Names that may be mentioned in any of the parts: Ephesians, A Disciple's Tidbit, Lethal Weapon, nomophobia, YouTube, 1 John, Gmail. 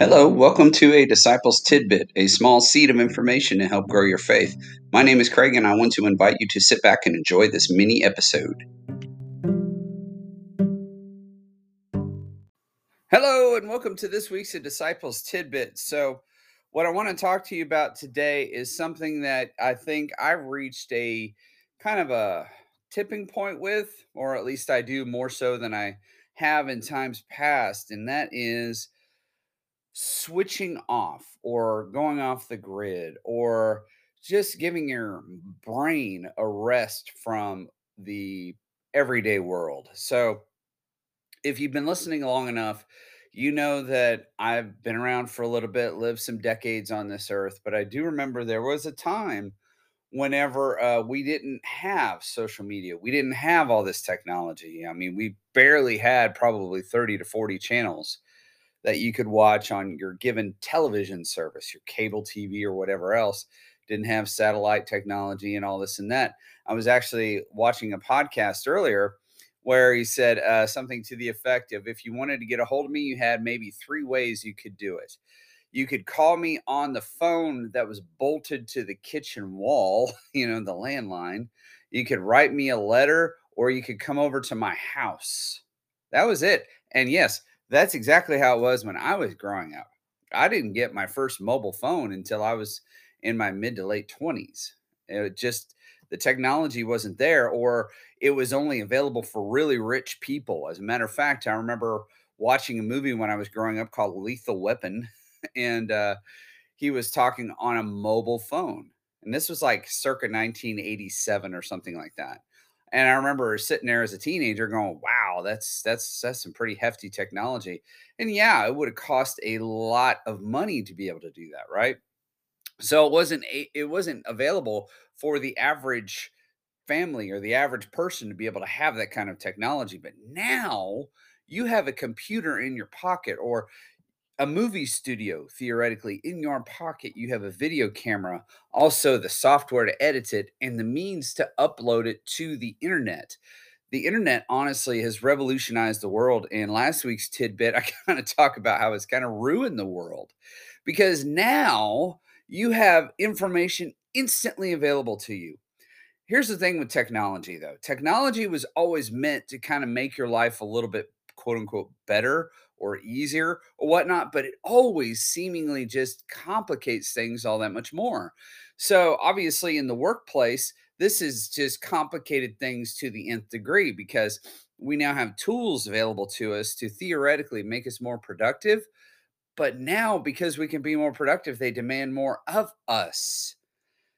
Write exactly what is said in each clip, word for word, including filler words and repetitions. Hello, welcome to A Disciple's Tidbit, a small seed of information to help grow your faith. My name is Craig, and I want to invite you to sit back and enjoy this mini episode. Hello, and welcome to this week's A Disciple's Tidbit. So, what I want to talk to you about today is something that I think I've reached a kind of a tipping point with, or at least I do more so than I have in times past, and that is switching off or going off the grid or just giving your brain a rest from the everyday world. So if you've been listening long enough, you know that I've been around for a little bit, lived some decades on this earth, but I do remember there was a time whenever uh, we didn't have social media. We didn't have all this technology. I mean, we barely had probably thirty to forty channels that you could watch on your given television service, your cable T V or whatever else. Didn't have satellite technology and all this and that. I was actually watching a podcast earlier where he said uh, something to the effect of, if you wanted to get a hold of me, you had maybe three ways you could do it. You could call me on the phone that was bolted to the kitchen wall, you know, the landline. You could write me a letter, or you could come over to my house. That was it. And yes, that's exactly how it was when I was growing up. I didn't get my first mobile phone until I was in my mid to late twenties. It just, the technology wasn't there, or it was only available for really rich people. As a matter of fact, I remember watching a movie when I was growing up called Lethal Weapon, and uh, he was talking on a mobile phone. And this was like circa nineteen eighty-seven or something like that. And I remember sitting there as a teenager going, wow, that's that's that's some pretty hefty technology. And yeah, it would have cost a lot of money to be able to do that, right? So it wasn't a, it wasn't available for the average family or the average person to be able to have that kind of technology. But now you have a computer in your pocket, or a movie studio theoretically in your pocket. You have a video camera, also the software to edit it, and the means to upload it to the internet. The internet honestly has revolutionized the world. And last week's tidbit, I kind of talk about how it's kind of ruined the world, because now you have information instantly available to you. Here's the thing with technology, though. Technology was always meant to kind of make your life a little bit, quote unquote, better or easier or whatnot, but it always seemingly just complicates things all that much more. So obviously in the workplace, this is just complicated things to the nth degree, because we now have tools available to us to theoretically make us more productive. But now, because we can be more productive, they demand more of us.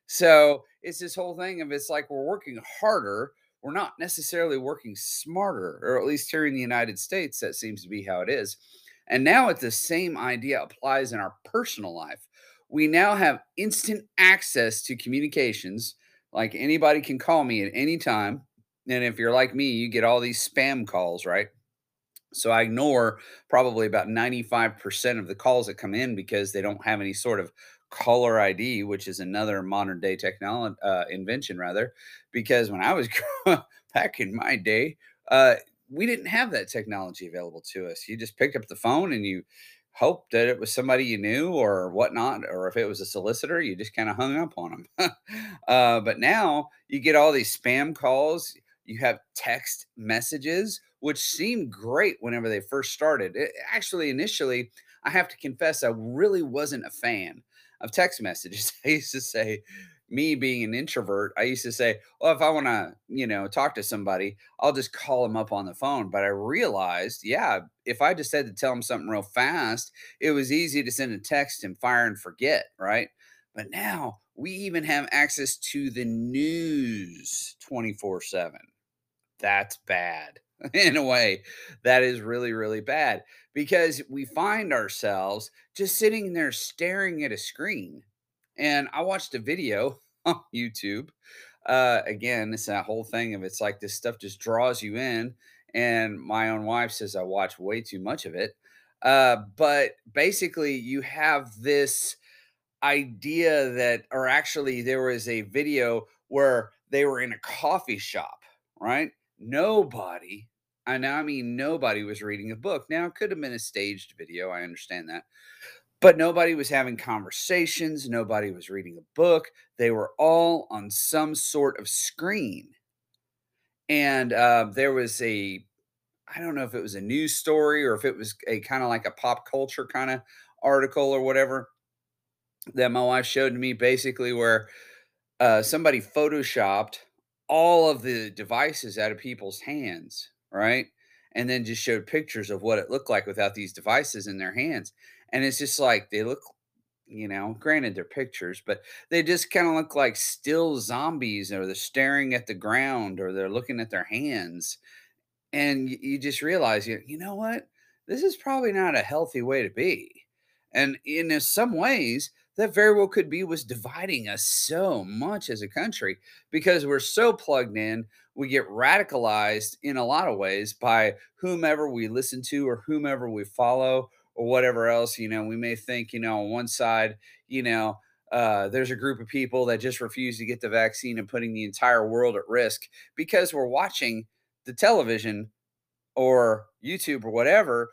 So it's this whole thing of, it's like we're working harder. We're not necessarily working smarter, or at least here in the United States, that seems to be how it is. And now it's the same idea applies in our personal life. We now have instant access to communications. Like, anybody can call me at any time. And if you're like me, you get all these spam calls, right? So I ignore probably about ninety-five percent of the calls that come in, because they don't have any sort of caller I D, which is another modern day technology uh, invention, rather, because when I was back in my day, uh, we didn't have that technology available to us. You just picked up the phone and you hoped that it was somebody you knew or whatnot, or if it was a solicitor, you just kind of hung up on them. uh, but now you get all these spam calls. You have text messages, which seemed great whenever they first started. It, actually, initially, I have to confess, I really wasn't a fan of text messages. I used to say, me being an introvert, I used to say, well, if I want to, you know, talk to somebody, I'll just call them up on the phone. But I realized, yeah, if I just had to tell them something real fast, it was easy to send a text and fire and forget, right? But now we even have access to the news twenty-four seven. That's bad. In a way, that is really, really bad, because we find ourselves just sitting there staring at a screen. And I watched a video on YouTube. Uh, again, it's that whole thing of, it's like this stuff just draws you in. And my own wife says I watch way too much of it. Uh, but basically, you have this idea that, or actually there was a video where they were in a coffee shop, right? Nobody And I mean, nobody was reading a book. Now, it could have been a staged video. I understand that. But nobody was having conversations. Nobody was reading a book. They were all on some sort of screen. And uh, there was a, I don't know if it was a news story or if it was a kind of like a pop culture kind of article or whatever that my wife showed me, basically where uh, somebody photoshopped all of the devices out of people's hands, right? And then just showed pictures of what it looked like without these devices in their hands. And it's just like, they look, you know, granted they're pictures, but they just kind of look like still zombies, or they're staring at the ground, or they're looking at their hands. And you just realize, you know what? This is probably not a healthy way to be. And in some ways, that very well could be was dividing us so much as a country, because we're so plugged in. We get radicalized in a lot of ways by whomever we listen to or whomever we follow or whatever else. You know, we may think, you know, on one side, you know, uh, there's a group of people that just refuse to get the vaccine and putting the entire world at risk because we're watching the television or YouTube or whatever,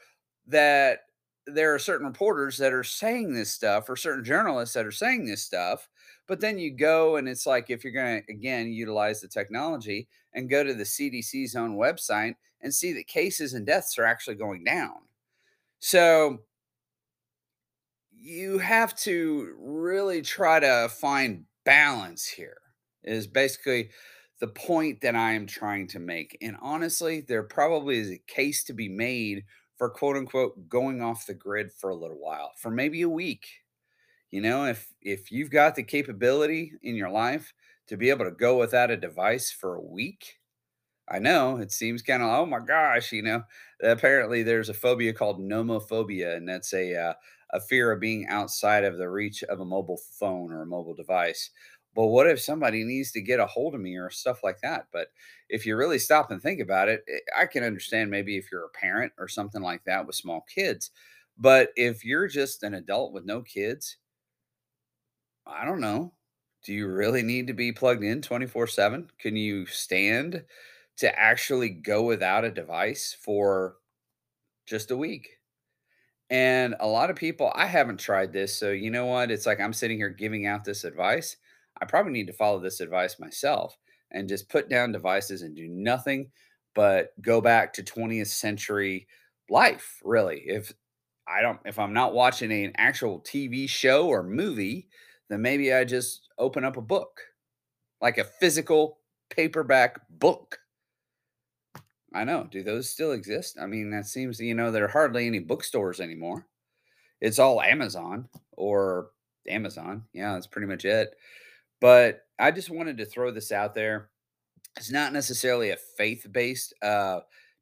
that there are certain reporters that are saying this stuff or certain journalists that are saying this stuff. But then you go and it's like, if you're going to, again, utilize the technology and go to the C D C's own website and see that cases and deaths are actually going down. So you have to really try to find balance here, is basically the point that I am trying to make. And honestly, there probably is a case to be made for quote unquote going off the grid for a little while, for maybe a week. You know, if if you've got the capability in your life to be able to go without a device for a week, I know it seems kind of, oh my gosh, you know, apparently there's a phobia called nomophobia, and that's a uh, a fear of being outside of the reach of a mobile phone or a mobile device. But what if somebody needs to get a hold of me or stuff like that? But if you really stop and think about it, I can understand maybe if you're a parent or something like that with small kids. But if you're just an adult with no kids, I don't know. Do you really need to be plugged in twenty-four seven? Can you stand to actually go without a device for just a week? And a lot of people, I haven't tried this. So you know what? It's like I'm sitting here giving out this advice. I probably need to follow this advice myself and just put down devices and do nothing but go back to twentieth century life, really. If I don't, if I'm not watching an actual T V show or movie, then maybe I just open up a book, like a physical paperback book. I know. Do those still exist? I mean, that seems, you know, there are hardly any bookstores anymore. It's all Amazon or Amazon. Yeah, that's pretty much it. But I just wanted to throw this out there. It's not necessarily a faith-based uh,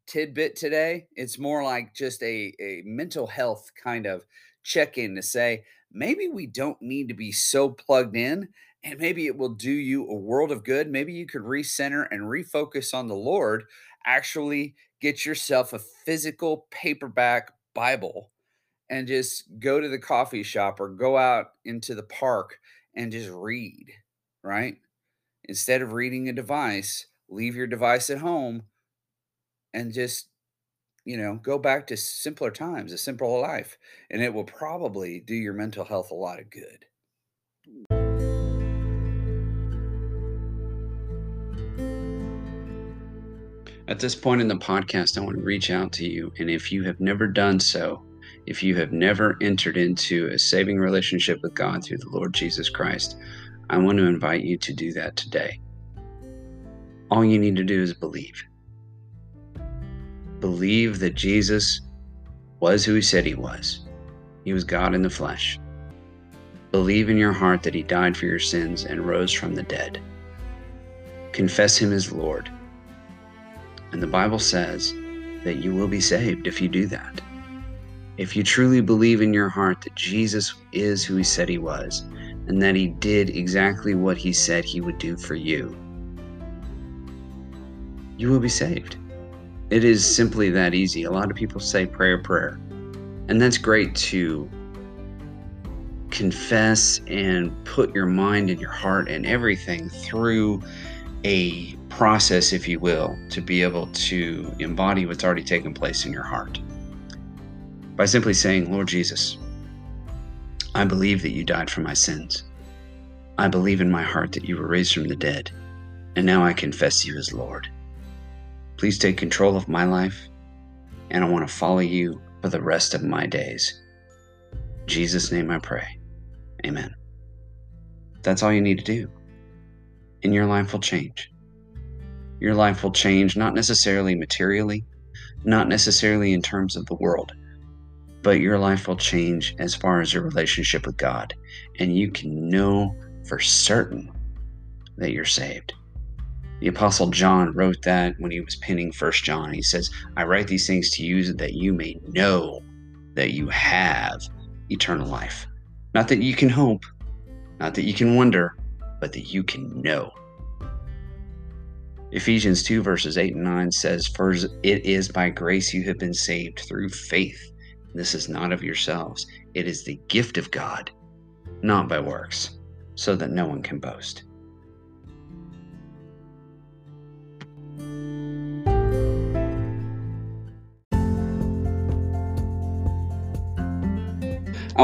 tidbit today. It's more like just a, a mental health kind of check-in to say, maybe we don't need to be so plugged in, and maybe it will do you a world of good. Maybe you could recenter and refocus on the Lord, actually get yourself a physical paperback Bible and just go to the coffee shop or go out into the park and just read, right? Instead of reading a device, leave your device at home and just, you know, go back to simpler times, a simpler life, and it will probably do your mental health a lot of good. At this point in the podcast, I want to reach out to you. And if you have never done so, if you have never entered into a saving relationship with God through the Lord Jesus Christ, I want to invite you to do that today. All you need to do is believe. Believe that Jesus was who he said he was. He was God in the flesh. Believe in your heart that he died for your sins and rose from the dead. Confess him as Lord. And the Bible says that you will be saved if you do that. If you truly believe in your heart that Jesus is who he said he was, and that he did exactly what he said he would do for you, you will be saved. It is simply that easy. A lot of people say prayer, prayer, and that's great to confess and put your mind and your heart and everything through a process, if you will, to be able to embody what's already taken place in your heart by simply saying, Lord Jesus, I believe that you died for my sins. I believe in my heart that you were raised from the dead, and now I confess you as Lord. Please take control of my life, and I want to follow you for the rest of my days. In Jesus' name I pray. Amen. That's all you need to do, and your life will change. Your life will change, not necessarily materially, not necessarily in terms of the world, but your life will change as far as your relationship with God, and you can know for certain that you're saved. The Apostle John wrote that when he was penning First John. He says, I write these things to you that you may know that you have eternal life. Not that you can hope, not that you can wonder, but that you can know. Ephesians two verses eight and nine says, For it is by grace you have been saved through faith. This is not of yourselves. It is the gift of God, not by works, so that no one can boast. I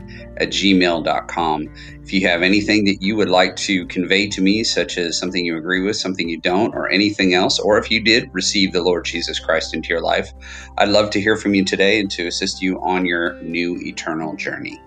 at gmail dot com. If you have anything that you would like to convey to me, such as something you agree with, something you don't, or anything else, or if you did receive the Lord Jesus Christ into your life, I'd love to hear from you today and to assist you on your new eternal journey.